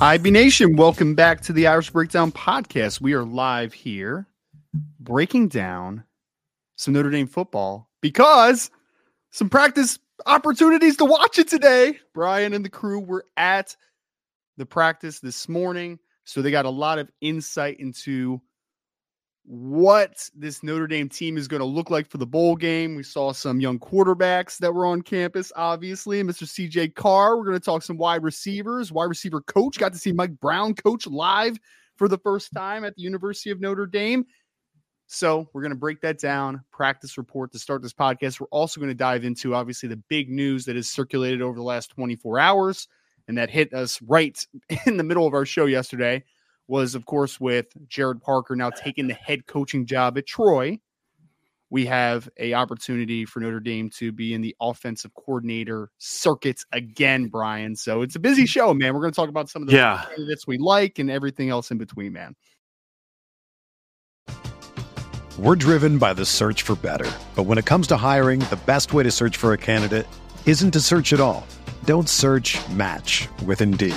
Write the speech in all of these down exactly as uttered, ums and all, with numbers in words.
I B Nation, welcome back to the Irish Breakdown podcast. We are live here breaking down some Notre Dame football because some practice opportunities to watch it today. Brian and the crew were at the practice this morning, so they got a lot of insight into what this Notre Dame team is going to look like for the bowl game. We saw some young quarterbacks that were on campus, obviously, and Mister C J Carr. We're going to talk some wide receivers, wide receiver coach. Got to see Mike Brown coach live for the first time at the University of Notre Dame. So we're going to break that down, practice report to start this podcast. We're also going to dive into, obviously, the big news that has circulated over the last twenty-four hours and that hit us right in the middle of our show yesterday. Was, of course, with Jared Parker now taking the head coaching job at Troy, we have an opportunity for Notre Dame to be in the offensive coordinator circuits again, Brian. So it's a busy show, man. We're going to talk about some of the yeah. candidates we like and everything else in between, man. We're driven by the search for better. But when it comes to hiring, the best way to search for a candidate isn't to search at all. Don't search, match with Indeed.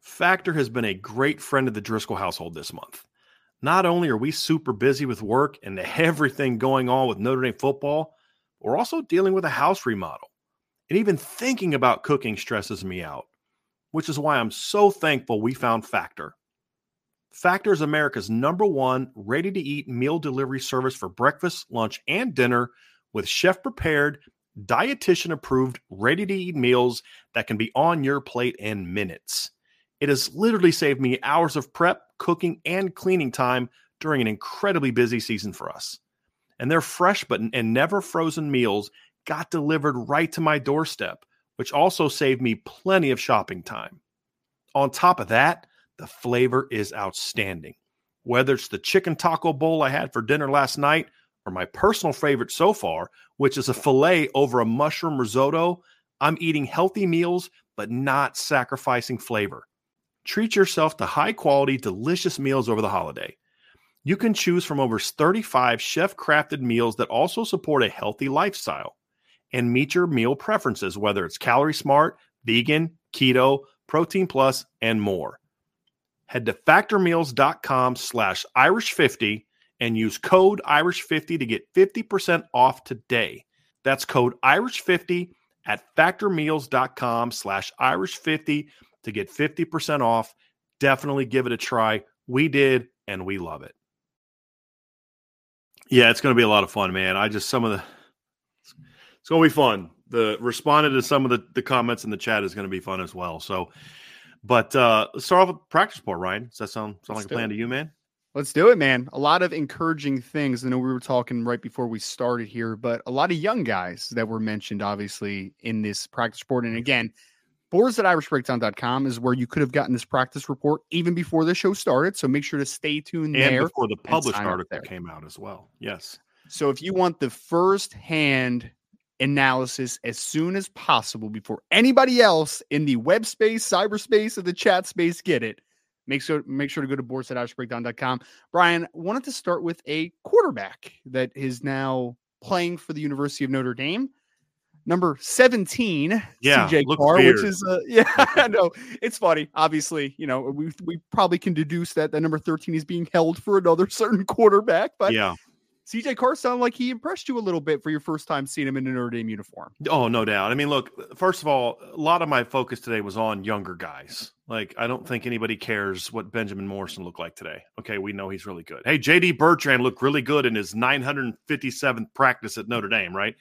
Factor has been a great friend of the Driscoll household this month. Not only are we super busy with work and everything going on with Notre Dame football, we're also dealing with a house remodel. And even thinking about cooking stresses me out, which is why I'm so thankful we found Factor. Factor is America's number one ready-to-eat meal delivery service for breakfast, lunch, and dinner with chef-prepared, dietitian-approved, ready-to-eat meals that can be on your plate in minutes. It has literally saved me hours of prep, cooking, and cleaning time during an incredibly busy season for us. And their fresh but and never frozen meals got delivered right to my doorstep, which also saved me plenty of shopping time. On top of that, the flavor is outstanding. Whether it's the chicken taco bowl I had for dinner last night or my personal favorite so far, which is a filet over a mushroom risotto, I'm eating healthy meals but not sacrificing flavor. Treat yourself to high-quality, delicious meals over the holiday. You can choose from over thirty-five chef-crafted meals that also support a healthy lifestyle and meet your meal preferences, whether it's calorie smart, vegan, keto, protein plus, and more. Head to factormeals.com slash Irish50 and use code Irish fifty to get fifty percent off today. That's code Irish fifty at factormeals.com slash Irish50 to get fifty percent off. Definitely give it a try. We did, and we love it. Yeah, it's going to be a lot of fun, man. I just, some of the, it's going to be fun. The responded to some of the, the comments in the chat is going to be fun as well. So, but uh, let's start off with practice report, Ryan. Does that sound, sound like a plan to you, man? Let's do it, man. A lot of encouraging things. I know we were talking right before we started here, but a lot of young guys that were mentioned, obviously, in this practice report. And again, boards at Irish Breakdown dot com is where you could have gotten this practice report even before the show started. So make sure to stay tuned and there. And before the published article came out as well. Yes. So if you want the first-hand analysis as soon as possible before anybody else in the web space, cyberspace, or the chat space get it, Make sure, make sure to go to boards at Irish Breakdown dot com. Brian, wanted to start with a quarterback that is now playing for the University of Notre Dame. Number seventeen, yeah, C J Carr, weird. which is, uh, yeah, no, it's funny. Obviously, you know, we we probably can deduce that, that number thirteen is being held for another certain quarterback. But yeah, C J Carr sounded like he impressed you a little bit for your first time seeing him in a Notre Dame uniform. Oh, no doubt. I mean, look, first of all, a lot of my focus today was on younger guys. Like, I don't think anybody cares what Benjamin Morrison looked like today. Okay, we know he's really good. Hey, J D Bertrand looked really good in his nine hundred fifty-seventh practice at Notre Dame, right?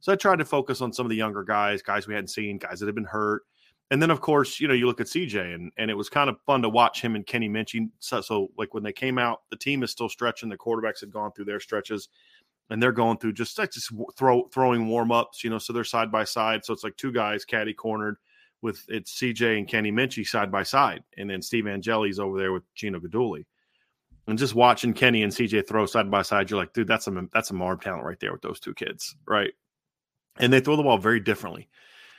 So I tried to focus on some of the younger guys, guys we hadn't seen, guys that had been hurt. And then, of course, you know, you look at C J, and, and it was kind of fun to watch him and Kenny Minchey. So, so, like, when they came out, the team is still stretching. The quarterbacks had gone through their stretches, and they're going through just, like, just throw, throwing warm-ups, you know, so they're side by side. So it's like two guys caddy-cornered, with it's C J and Kenny Minchey side by side. And then Steve Angeli's over there with Gino Guidugli. And just watching Kenny and C J throw side by side, you're like, dude, that's a that's a arm talent right there with those two kids, right? And they throw the ball very differently.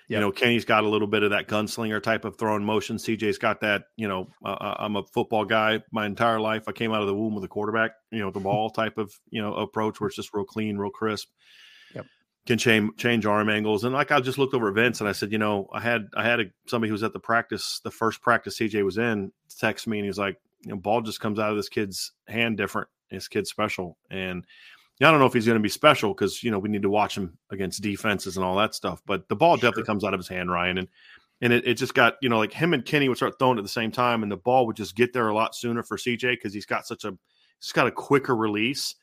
Yep. You know, Kenny's got a little bit of that gunslinger type of throwing motion. C J's got that, you know, uh, I'm a football guy my entire life. I came out of the womb with a quarterback, you know, the ball type of, you know, approach where it's just real clean, real crisp. Can change change arm angles. And like, I just looked over at Vince and I said, you know, I had I had a, somebody who was at the practice, the first practice C J was in, text me and he was like, you know, ball just comes out of this kid's hand different. This kid's special. And I don't know if he's going to be special because, you know, we need to watch him against defenses and all that stuff. But the ball sure. definitely comes out of his hand, Ryan. And and it, it just got, you know, like him and Kenny would start throwing at the same time and the ball would just get there a lot sooner for C J because he's got such a he's got a quicker release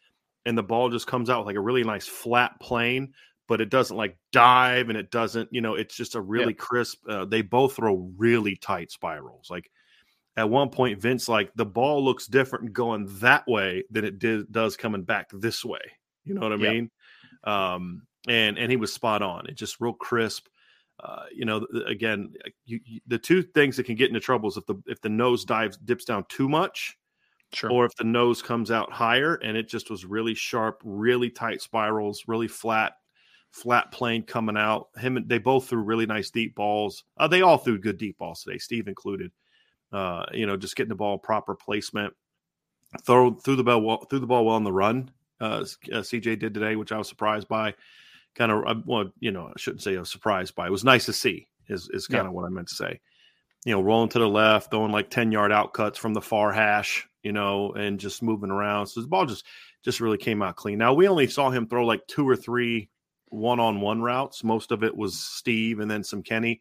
and the ball just comes out with like a really nice flat plane. But it doesn't like dive and it doesn't, you know, it's just a really yeah. crisp. Uh, they both throw really tight spirals. Like at one point, Vince, like the ball looks different going that way than it did, does coming back this way. You know what I yeah. mean? Um, and, and he was spot on. It's just real crisp. Uh, you know, again, you, you, the two things that can get into trouble is if the, if the nose dives, dips down too much. Sure. Or if the nose comes out higher, and it just was really sharp, really tight spirals, really flat. Flat plane coming out. Him and they both threw really nice deep balls. Uh, they all threw good deep balls today, Steve included. Uh, you know, just getting the ball proper placement. Throw threw the ball well, threw the ball well on the run. Uh, uh, C J did today, which I was surprised by. Kind of, well, you know, I shouldn't say I was surprised by. It was nice to see. Is is kind of yeah. what I meant to say. You know, rolling to the left, throwing like ten yard out cuts from the far hash. You know, and just moving around. So the ball just just really came out clean. Now we only saw him throw like two or three one-on-one routes. Most of it was Steve and then some Kenny.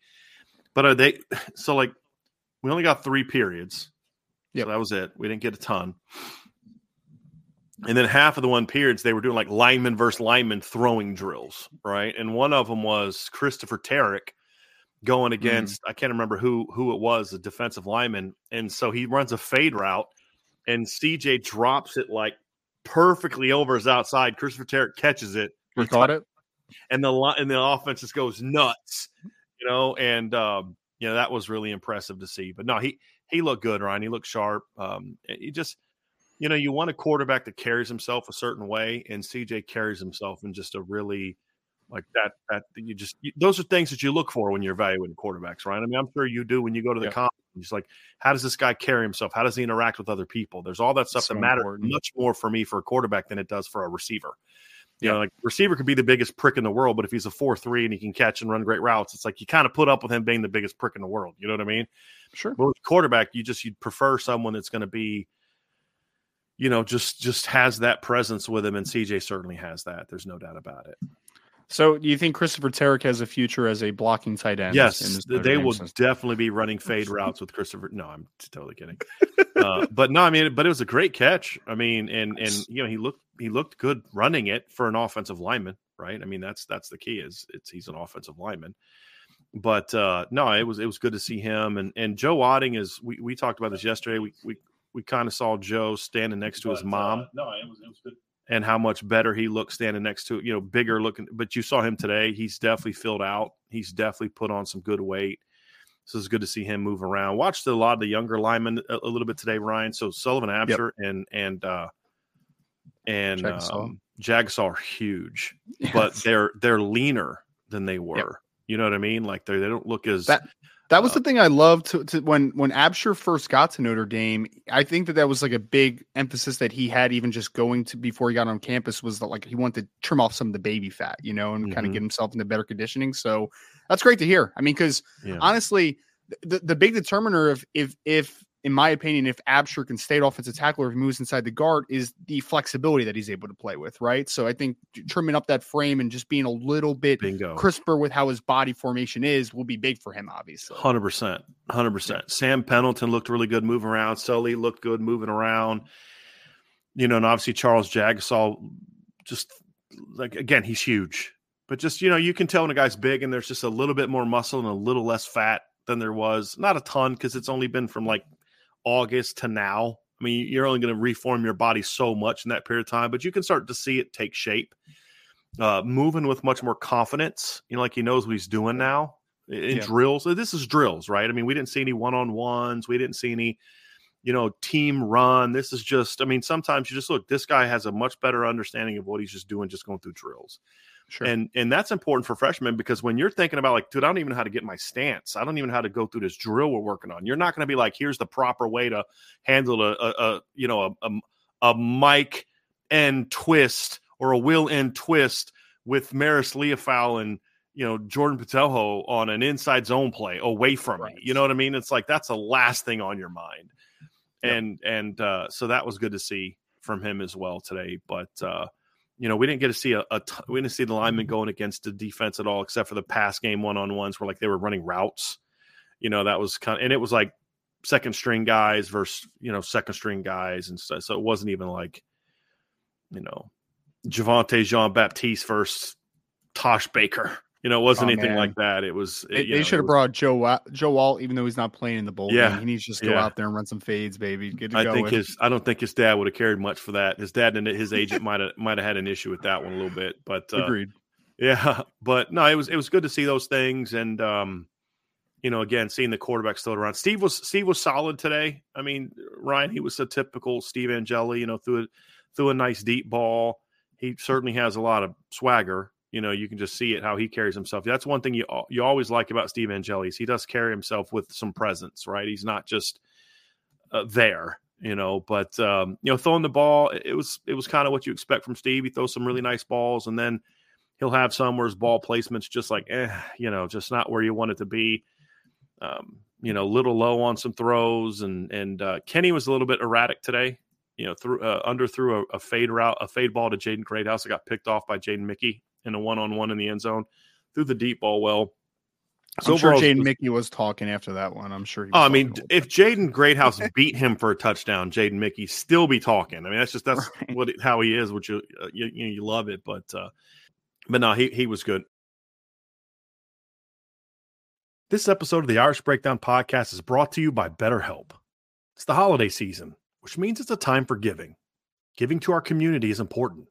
But are they so like we only got three periods. Yeah, so that was it. We didn't get a ton. And then half of the one periods they were doing like lineman versus lineman throwing drills, right? And one of them was Christopher Terek going against mm-hmm. I can't remember who who it was, a defensive lineman. And so he runs a fade route and C J drops it like perfectly over his outside. Christopher Terek catches it. He caught it. And the and the offense just goes nuts, you know, and, um, you know, that was really impressive to see. But, no, he he looked good, Ryan. He looked sharp. Um, he just, you know, you want a quarterback that carries himself a certain way, and C J carries himself in just a really like that. That you just you, those are things that you look for when you're evaluating quarterbacks, Ryan. I mean, I'm sure you do when you go to the yeah. conference. Just like, how does this guy carry himself? How does he interact with other people? There's all that stuff so that matters much more for me for a quarterback than it does for a receiver. You know, like receiver could be the biggest prick in the world, but if he's a four three and he can catch and run great routes, it's like you kind of put up with him being the biggest prick in the world. You know what I mean? Sure. But with quarterback, you just you'd prefer someone that's going to be, you know, just just has that presence with him, and C J certainly has that. There's no doubt about it. So, do you think Christopher Terek has a future as a blocking tight end? Yes, they will sense. definitely be running fade routes with Christopher. No, I'm totally kidding. uh, but no, I mean, but it was a great catch. I mean, and and you know, he looked he looked good running it for an offensive lineman, right? I mean, that's that's the key is it's he's an offensive lineman. But uh, no, it was it was good to see him and and Joe Wadding is. We, we talked about this yesterday. We we we kind of saw Joe standing next to but, his mom. Uh, no, it was it was good. And how much better he looked standing next to, you know, bigger looking. But you saw him today. He's definitely filled out. He's definitely put on some good weight. So it's good to see him move around. Watched a lot of the younger linemen a, a little bit today, Ryan. So Sullivan Absher yep. and and uh, and Jagasol. Um, Jagasol are huge, yes. but they're they're leaner than they were. Yep. You know what I mean? Like they they don't look as that. That was the thing I loved to, to, when when Absher first got to Notre Dame. I think that that was like a big emphasis that he had, even just going to before he got on campus, was that like he wanted to trim off some of the baby fat, you know, and mm-hmm. kind of get himself into better conditioning. So that's great to hear. I mean, because yeah. honestly, the the big determiner of if if in my opinion, if Absher can stay at offensive tackle or if he moves inside the guard, is the flexibility that he's able to play with, right? So I think trimming up that frame and just being a little bit Bingo. crisper with how his body formation is will be big for him, obviously. one hundred percent. one hundred percent. Yeah. Sam Pendleton looked really good moving around. Sully looked good moving around. You know, and obviously Charles Jagasol, just like, again, he's huge. But just, you know, you can tell when a guy's big and there's just a little bit more muscle and a little less fat than there was. Not a ton because it's only been from like August to now. I mean, you're only going to reform your body so much in that period of time, but you can start to see it take shape. Uh, moving with much more confidence, you know, like he knows what he's doing now in yeah. drills. This is drills, right? I mean, we didn't see any one-on-ones. We didn't see any, you know, team run. This is just, I mean, sometimes you just look, this guy has a much better understanding of what he's just doing, just going through drills. Sure. And and that's important for freshmen because when you're thinking about like, dude, I don't even know how to get my stance. I don't even know how to go through this drill we're working on. You're not going to be like, here's the proper way to handle a, a, a you know, a, a, a mic end twist or a wheel end twist with Marist Liufau and, you know, Jordan Patelho on an inside zone play away from right. me. You know what I mean? It's like, that's the last thing on your mind. Yep. And, and uh, so that was good to see from him as well today. But, uh, you know, we didn't get to see a, a t- we didn't see the linemen going against the defense at all, except for the pass game one-on-ones where like they were running routes. You know, that was kind of, and it was like second string guys versus, you know, second string guys and stuff. So it wasn't even like, you know, Javonte Jean-Baptiste versus Tosh Baker. You know, it wasn't oh, anything man. like that. It was. It, they, they know, should have brought Joe Joe Walt, even though he's not playing in the bowl. Yeah, game. He needs to just go yeah. out there and run some fades, baby. Good to I go think with. his. I don't think his dad would have cared much for that. His dad and his agent might have might have had an issue with that one a little bit. But uh, agreed. Yeah, but no, it was it was good to see those things, and um, you know, again, seeing the quarterbacks throw it around. Steve was Steve was solid today. I mean, Ryan, he was a typical Steve Angeli. You know, threw a, threw a nice deep ball. He certainly has a lot of swagger. You know, you can just see it, how he carries himself. That's one thing you you always like about Steve Angeli is he does carry himself with some presence, right? He's not just uh, there, you know. But, um, you know, throwing the ball, it was it was kind of what you expect from Steve. He throws some really nice balls, and then he'll have some where his ball placement's just like, eh, you know, just not where you want it to be. Um, you know, a little low on some throws. And and uh, Kenny was a little bit erratic today. You know, through, uh, under threw a, a fade route, a fade ball to Jaden Greathouse. It got picked off by Jaden Mickey in a one-on-one in the end zone, threw the deep ball well. So I'm sure Jaden Mickey was talking after that one. I'm sure. He was I mean, if Jaden Greathouse beat him for a touchdown, Jaden Mickey still be talking. I mean, that's just that's right. what it, how he is. Which you, uh, you you you love it, but uh, but no, he he was good. This episode of the Irish Breakdown podcast is brought to you by BetterHelp. It's the holiday season, which means it's a time for giving. Giving to our community is important.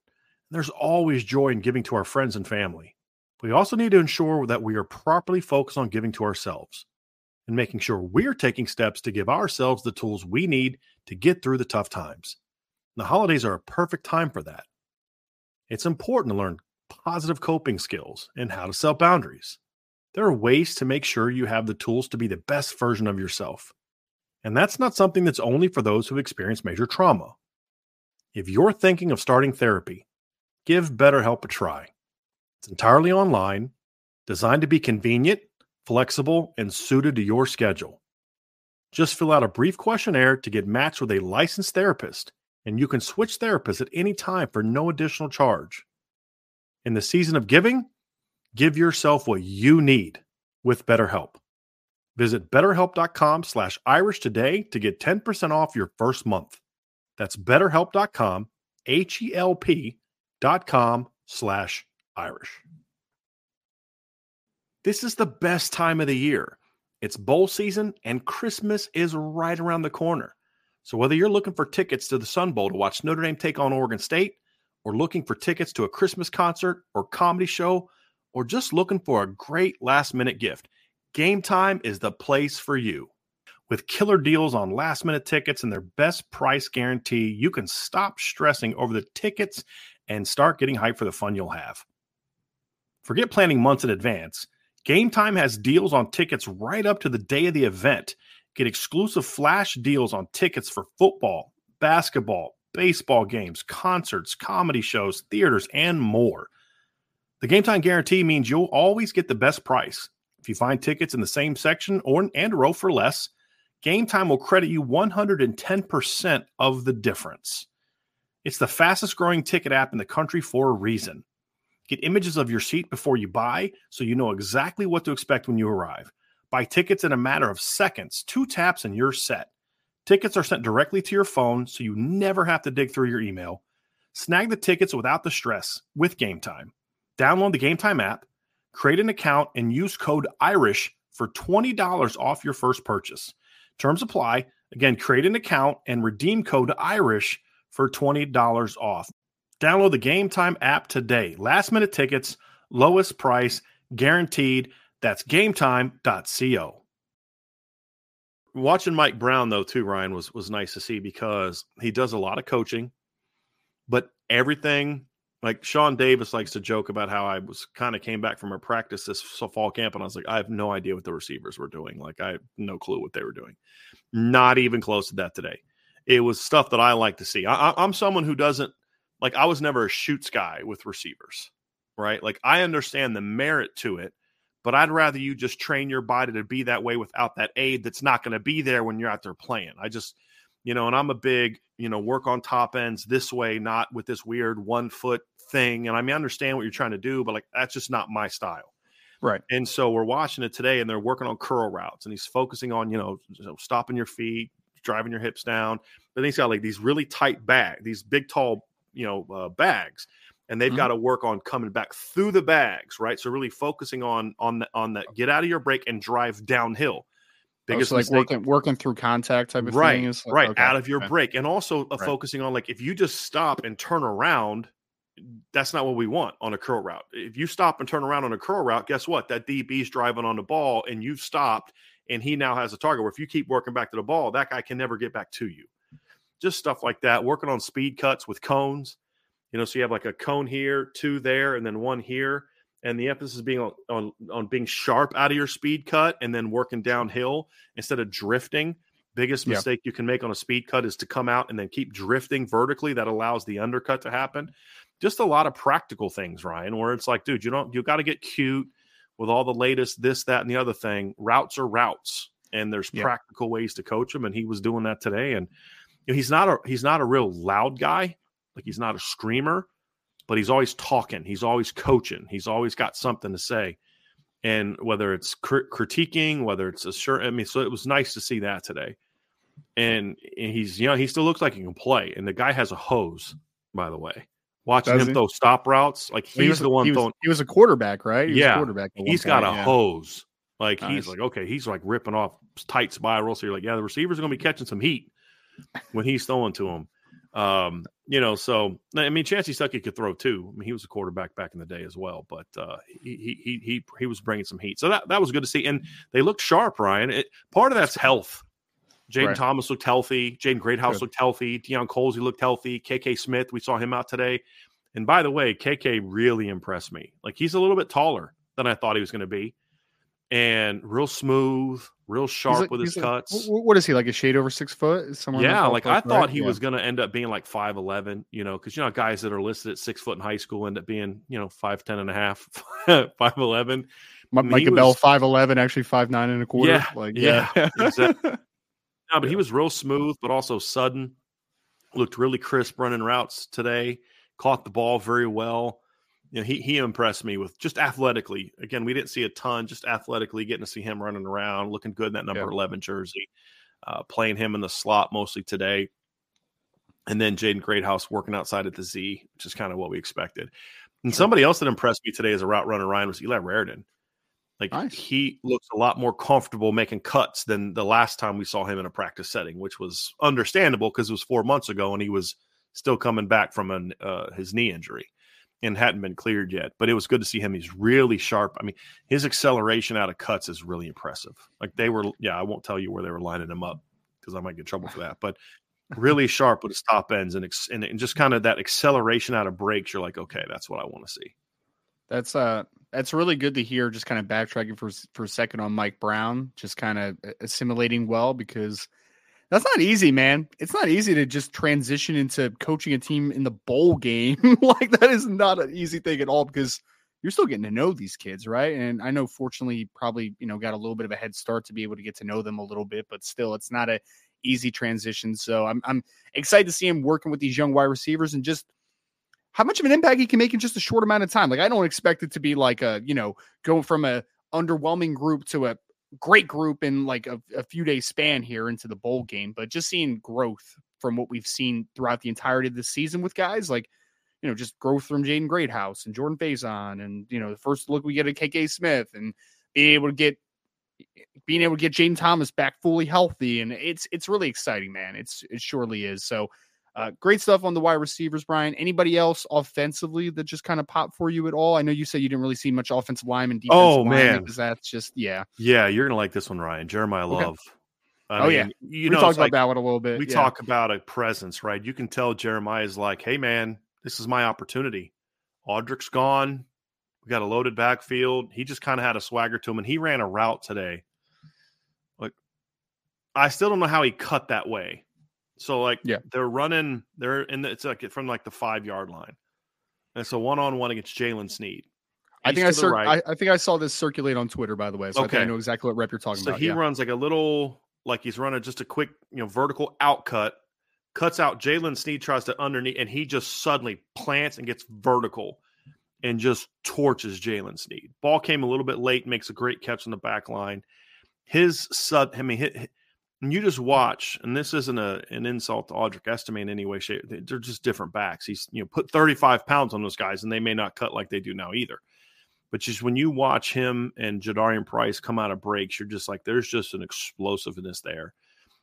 There's always joy in giving to our friends and family. We also need to ensure that we are properly focused on giving to ourselves and making sure we're taking steps to give ourselves the tools we need to get through the tough times. The holidays are a perfect time for that. It's important to learn positive coping skills and how to set boundaries. There are ways to make sure you have the tools to be the best version of yourself. And that's not something that's only for those who've experienced major trauma. If you're thinking of starting therapy, give BetterHelp a try. It's entirely online, designed to be convenient, flexible, and suited to your schedule. Just fill out a brief questionnaire to get matched with a licensed therapist, and you can switch therapists at any time for no additional charge. In the season of giving, give yourself what you need with BetterHelp. Visit BetterHelp.com slash Irish today to get ten percent off your first month. That's BetterHelp.com, H-E-L-P dot com slash Irish. This is the best time of the year. It's bowl season, and Christmas is right around the corner. So whether you're looking for tickets to the Sun Bowl to watch Notre Dame take on Oregon State, or looking for tickets to a Christmas concert or comedy show, or just looking for a great last-minute gift, GameTime is the place for you. With killer deals on last-minute tickets and their best price guarantee, you can stop stressing over the tickets and start getting hyped for the fun you'll have. Forget planning months in advance. GameTime has deals on tickets right up to the day of the event. Get exclusive flash deals on tickets for football, basketball, baseball games, concerts, comedy shows, theaters, and more. The GameTime guarantee means you'll always get the best price. If you find tickets in the same section or and row for less, GameTime will credit you one hundred ten percent of the difference. It's the fastest-growing ticket app in the country for a reason. Get images of your seat before you buy so you know exactly what to expect when you arrive. Buy tickets in a matter of seconds, two taps, and you're set. Tickets are sent directly to your phone so you never have to dig through your email. Snag the tickets without the stress with GameTime. Download the GameTime app, create an account, and use code IRISH for twenty dollars off your first purchase. Terms apply. Again, create an account and redeem code IRISH for twenty dollars off. Download the GameTime app today. Last-minute tickets, lowest price, guaranteed. That's GameTime dot co. Watching Mike Brown, though, too, Ryan, was, was nice to see because he does a lot of coaching, but everything, like Sean Davis likes to joke about how I was kind of came back from a practice this fall camp, and I was like, I have no idea what the receivers were doing. Like, I have no clue what they were doing. Not even close to that today. It was stuff that I like to see. I, I'm someone who doesn't, like, I was never a shoots guy with receivers, right? Like, I understand the merit to it, but I'd rather you just train your body to be that way without that aid that's not going to be there when you're out there playing. I just, you know, and I'm a big, you know, work on top ends this way, not with this weird one foot thing. And I mean, I understand what you're trying to do, but like, that's just not my style. Right. And so we're watching it today, and they're working on curl routes, and he's focusing on, you know, stopping your feet, driving your hips down. But then he's got like these really tight bag, these big, tall, you know, uh, bags, and they've mm-hmm. got to work on coming back through the bags. Right. So really focusing on, on the, on the get out of your break and drive downhill. Biggest oh, so like mistake. working, working through contact type of right, thing. Is like, right. Okay, out of your okay. break. And also right. focusing on like, if you just stop and turn around, that's not what we want on a curl route. If you stop and turn around on a curl route, guess what? That D B's driving on the ball, and you've stopped, and he now has a target where if you keep working back to the ball, that guy can never get back to you. Just stuff like that. Working on speed cuts with cones, you know, so you have like a cone here, two there, and then one here. And the emphasis is being on, on, on being sharp out of your speed cut and then working downhill instead of drifting. Biggest mistake yeah. you can make on a speed cut is to come out and then keep drifting vertically. That allows the undercut to happen. Just a lot of practical things, Ryan, where it's like, dude, you don't, you got to get cute with all the latest, this, that, and the other thing. Routes are routes, and there's yeah. practical ways to coach them. And he was doing that today. And you know, he's not a, he's not a real loud guy. Like, he's not a screamer, but he's always talking. He's always coaching. He's always got something to say. And whether it's cr- critiquing, whether it's a sure, I mean, so it was nice to see that today. And, and he's, you know, he still looks like he can play. And the guy has a hose, by the way. Watching Does him he? throw stop routes, like he's he was, the one he was, throwing. He was a quarterback, right? He was yeah. a quarterback he's got point, a yeah. hose. Like, nice. He's like, okay, he's like ripping off tight spirals. So you're like, yeah, the receivers are going to be catching some heat when he's throwing to him. Um, you know, so I mean, Chancey Stuckey could throw too. I mean, he was a quarterback back in the day as well, but uh, he he he he was bringing some heat. So that, that was good to see, and they looked sharp, Ryan. It, part of that's health. Jaden right. Thomas looked healthy. Jaden Greathouse good. looked healthy. Deion Colsey looked healthy. K K Smith, we saw him out today. And by the way, K K really impressed me. Like, he's a little bit taller than I thought he was going to be, and real smooth, real sharp like, with his like, cuts. What is he, like a shade over six foot? Somewhere yeah, like I thought right? he yeah. was going to end up being like five eleven, you know, because, you know, guys that are listed at six foot in high school end up being, you know, five ten and a half, five eleven. My, Micah Bell, five eleven, actually five nine and a quarter. Yeah, like, yeah, yeah. exactly. No, but he was real smooth, but also sudden. Looked really crisp running routes today. Caught the ball very well. You know, he he impressed me with just athletically. Again, we didn't see a ton, just athletically getting to see him running around, looking good in that number yeah. eleven jersey, uh, playing him in the slot mostly today. And then Jaden Greathouse working outside at the Z, which is kind of what we expected. And somebody else that impressed me today as a route runner, Ryan, was Eli Raritan. Like nice. He looks a lot more comfortable making cuts than the last time we saw him in a practice setting, which was understandable because it was four months ago and he was still coming back from an, uh, his knee injury and hadn't been cleared yet. But it was good to see him. He's really sharp. I mean, his acceleration out of cuts is really impressive. Like they were, yeah, I won't tell you where they were lining him up because I might get in trouble for that. But really sharp with his top ends and and, and just kind of that acceleration out of breaks. You're like, okay, that's what I want to see. That's uh, that's really good to hear. Just kind of backtracking for for a second on Mike Brown, just kind of assimilating well, because that's not easy, man. It's not easy to just transition into coaching a team in the bowl game. Like that is not an easy thing at all, because you're still getting to know these kids, right? And I know, fortunately, you probably you know got a little bit of a head start to be able to get to know them a little bit, but still, it's not an easy transition. So I'm I'm excited to see him working with these young wide receivers and just how much of an impact he can make in just a short amount of time. Like, I don't expect it to be like a, you know, going from a underwhelming group to a great group in like a, a few day span here into the bowl game, but just seeing growth from what we've seen throughout the entirety of the season with guys like, you know, just growth from Jaden Greathouse and Jordan Faison. And, you know, the first look we get at K K Smith and being able to get, being able to get Jaden Thomas back fully healthy. And it's, it's really exciting, man. It's, it surely is. So, Uh, great stuff on the wide receivers, Brian. Anybody else offensively that just kind of popped for you at all? I know you said you didn't really see much offensive lineman, defensive oh, man. Because that's just, yeah. Yeah, you're going to like this one, Ryan. Jeremiah Love. Okay. I oh, mean, yeah. You we know, talked about like, that one a little bit. We yeah. talk about a presence, right? You can tell Jeremiah's like, hey, man, this is my opportunity. Audric's gone. We got a loaded backfield. He just kind of had a swagger to him, and he ran a route today. Like, I still don't know how he cut that way. So, like, yeah. they're running, they're in the, it's like from like the five yard line. And so, one on one against Jaylen Sneed. I think I, cir- right. I, I think I saw this circulate on Twitter, by the way. So, okay. I, I know exactly what rep you're talking so about. So, he yeah. runs like a little, like he's running just a quick, you know, vertical out cut, cuts out. Jaylen Sneed tries to underneath, and he just suddenly plants and gets vertical and just torches Jaylen Sneed. Ball came a little bit late, makes a great catch on the back line. His sud, I mean, hit. hit And you just watch, and this isn't a an insult to Audric Estime in any way, shape. They're just different backs. He's you know put thirty-five pounds on those guys, and they may not cut like they do now either. But just when you watch him and Jadarian Price come out of breaks, you're just like, there's just an explosiveness there.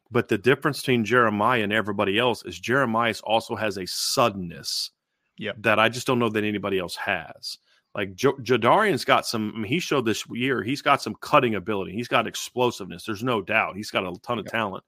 But the difference between Jeremiah and everybody else is Jeremiah also has a suddenness yep. that I just don't know that anybody else has. Like J- Jadarian's got some, I mean, he showed this year, he's got some cutting ability. He's got explosiveness. There's no doubt. He's got a ton of yeah. talent.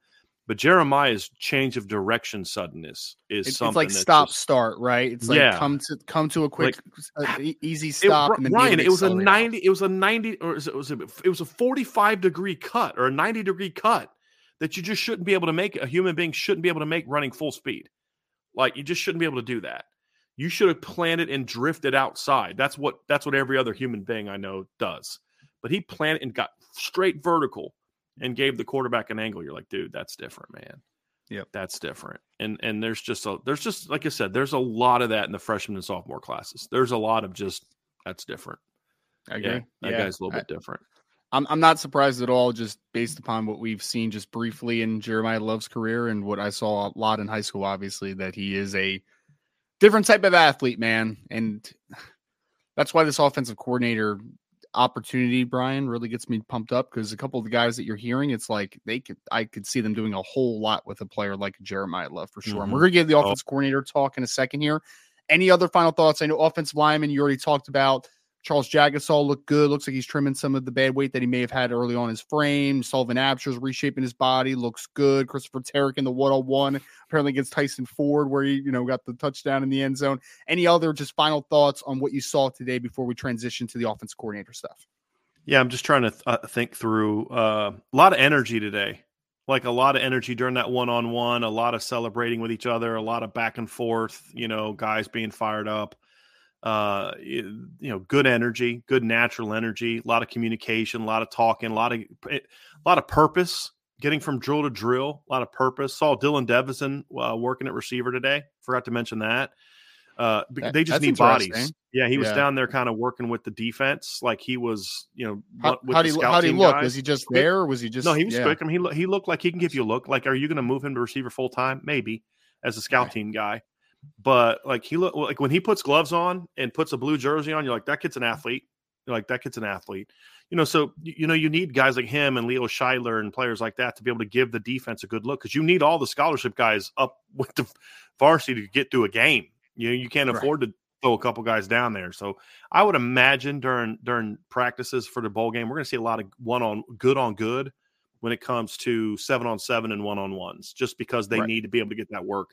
But Jeremiah's change of direction suddenness is it's, something. It's like stop just, start, right? It's like yeah. come to come to a quick, like, uh, easy stop. It, and then Ryan, it was a ninety. It was a ninety, or it was a, it was a forty-five degree cut or a ninety degree cut that you just shouldn't be able to make. A human being shouldn't be able to make running full speed. Like you just shouldn't be able to do that. You should have planted and drifted outside. That's what that's what every other human being I know does. But he planted and got straight vertical and gave the quarterback an angle. You're like, dude, that's different, man. Yep. That's different. And and there's just a there's just like I said, there's a lot of that in the freshman and sophomore classes. There's a lot of just that's different. I agree. Yeah, that yeah. guy's a little I, bit different. I'm I'm not surprised at all, just based upon what we've seen just briefly in Jeremiah Love's career and what I saw a lot in high school, obviously, that he is a different type of athlete, man. And that's why this offensive coordinator opportunity, Brian, really gets me pumped up, because a couple of the guys that you're hearing, it's like they could, I could see them doing a whole lot with a player like Jeremiah Love for sure. Mm-hmm. And we're going to give the offensive oh. coordinator talk in a second here. Any other final thoughts? I know offensive lineman, you already talked about. Charles Jagasol looked good. Looks like he's trimming some of the bad weight that he may have had early on his frame. Sullivan Absher's reshaping his body. Looks good. Christopher Terek in the one-on-one, apparently against Tyson Ford, where he you know got the touchdown in the end zone. Any other just final thoughts on what you saw today before we transition to the offense coordinator stuff? Yeah, I'm just trying to th- uh, think through uh, a lot of energy today, like a lot of energy during that one-on-one, a lot of celebrating with each other, a lot of back and forth, you know, guys being fired up, uh, you know, good energy, good natural energy, a lot of communication, a lot of talking, a lot of, a lot of purpose, getting from drill to drill, a lot of purpose. Saw Dylan Devezin uh, working at receiver today. Forgot to mention that. Uh, that, they just need bodies. Yeah, he was yeah. down there kind of working with the defense, like he was, you know. How, with how the do you, how do you look? Guys. Was he just there? Or was he just? No, he was yeah. quick. I mean, he he looked like he can give you a look. Like, are you going to move him to receiver full time? Maybe as a scout right. team guy, but like he look like when he puts gloves on and puts a blue jersey on, you're like, that kid's an athlete. You're like, that kid's an athlete. You know, so you know you need guys like him and Leo Scheidler and players like that to be able to give the defense a good look, because you need all the scholarship guys up with the varsity to get through a game. You know, you can't afford right. to throw a couple guys down there. So I would imagine during during practices for the bowl game, we're going to see a lot of one on good on good when it comes to seven on seven and one on ones, just because they right. need to be able to get that work.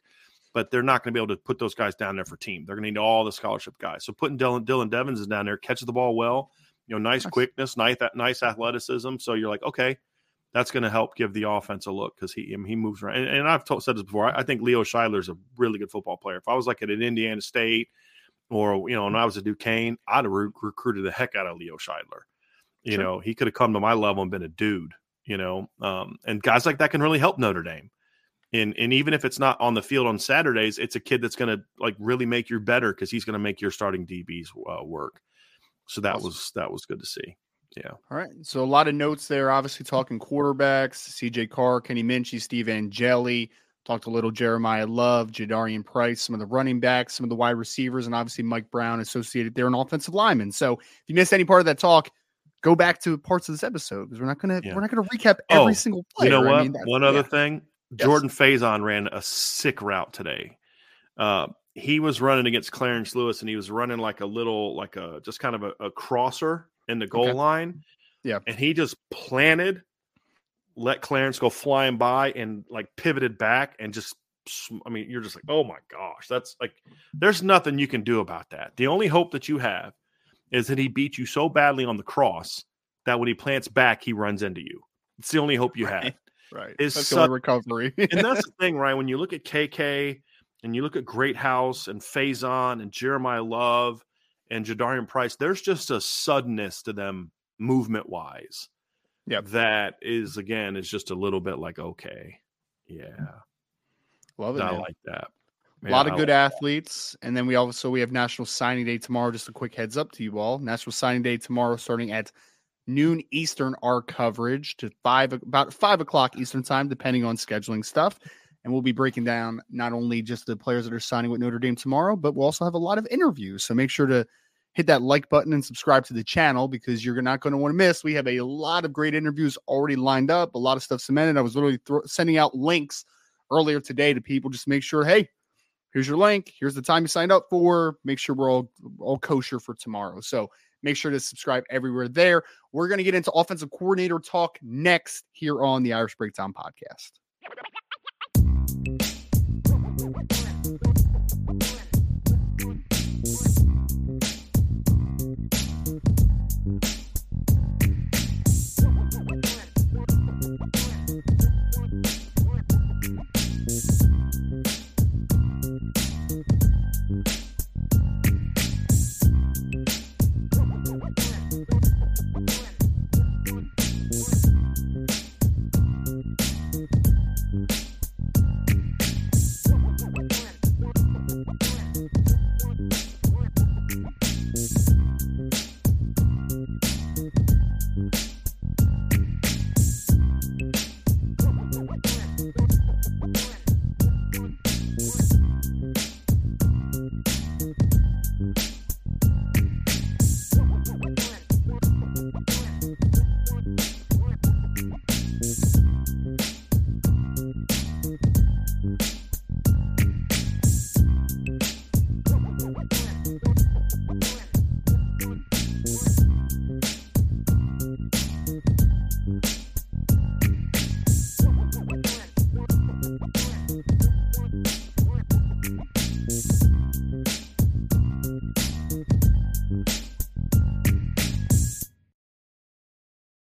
But they're not going to be able to put those guys down there for team. They're going to need all the scholarship guys. So putting Dylan Dylan Devezin down there, catches the ball well, you know, nice, nice. quickness, nice nice athleticism. So you're like, okay, that's going to help give the offense a look, because he I mean, he moves around. And, and I've told, said this before. I, I think Leo Scheidler is a really good football player. If I was like at an Indiana State or, you know, when I was at Duquesne, I'd have re- recruited the heck out of Leo Scheidler. You sure. know, he could have come to my level and been a dude, you know. Um, and guys like that can really help Notre Dame. And and even if it's not on the field on Saturdays, it's a kid that's going to, like, really make you better, because he's going to make your starting D Bs uh, work. So that awesome. was that was good to see. Yeah. All right. So a lot of notes there, obviously talking quarterbacks, C J Carr, Kenny Minchey, Steve Angeli, talked a little Jeremiah Love, Jadarian Price, some of the running backs, some of the wide receivers, and obviously Mike Brown associated there, an offensive lineman. So if you missed any part of that talk, go back to parts of this episode, because we're not going to, yeah. we're not going to recap every oh, single player. You know what? I mean, that, One yeah. other thing, yes. Jordan Faison ran a sick route today. Uh, he was running against Clarence Lewis, and he was running like a little, like a, just kind of a, a crosser in the goal okay. line. Yeah. And he just planted, let Clarence go flying by, and like pivoted back, and just, I mean, you're just like, oh my gosh, that's like, there's nothing you can do about that. The only hope that you have is that he beat you so badly on the cross that when he plants back, he runs into you. It's the only hope you right. have. Right. Is that's such, recovery. And that's the thing, right? When you look at K K and you look at Greathouse and Faison and Jeremiah Love and Jadarian Price, there's just a suddenness to them movement-wise. Yeah, that is, again, is just a little bit like, okay, yeah. Love it, I man. like that. Man, a lot of I good like athletes. That. And then we also, we have National Signing Day tomorrow. Just a quick heads up to you all. National Signing Day tomorrow, starting at noon Eastern, our coverage to five, about five o'clock Eastern time, depending on scheduling stuff. And we'll be breaking down not only just the players that are signing with Notre Dame tomorrow, but we'll also have a lot of interviews. So make sure to hit that like button and subscribe to the channel, because you're not going to want to miss. We have a lot of great interviews already lined up, a lot of stuff cemented. I was literally th- sending out links earlier today to people. Just make sure, hey, here's your link. Here's the time you signed up for. Make sure we're all, all kosher for tomorrow. So make sure to subscribe everywhere there. We're going to get into offensive coordinator talk next here on the Irish Breakdown podcast.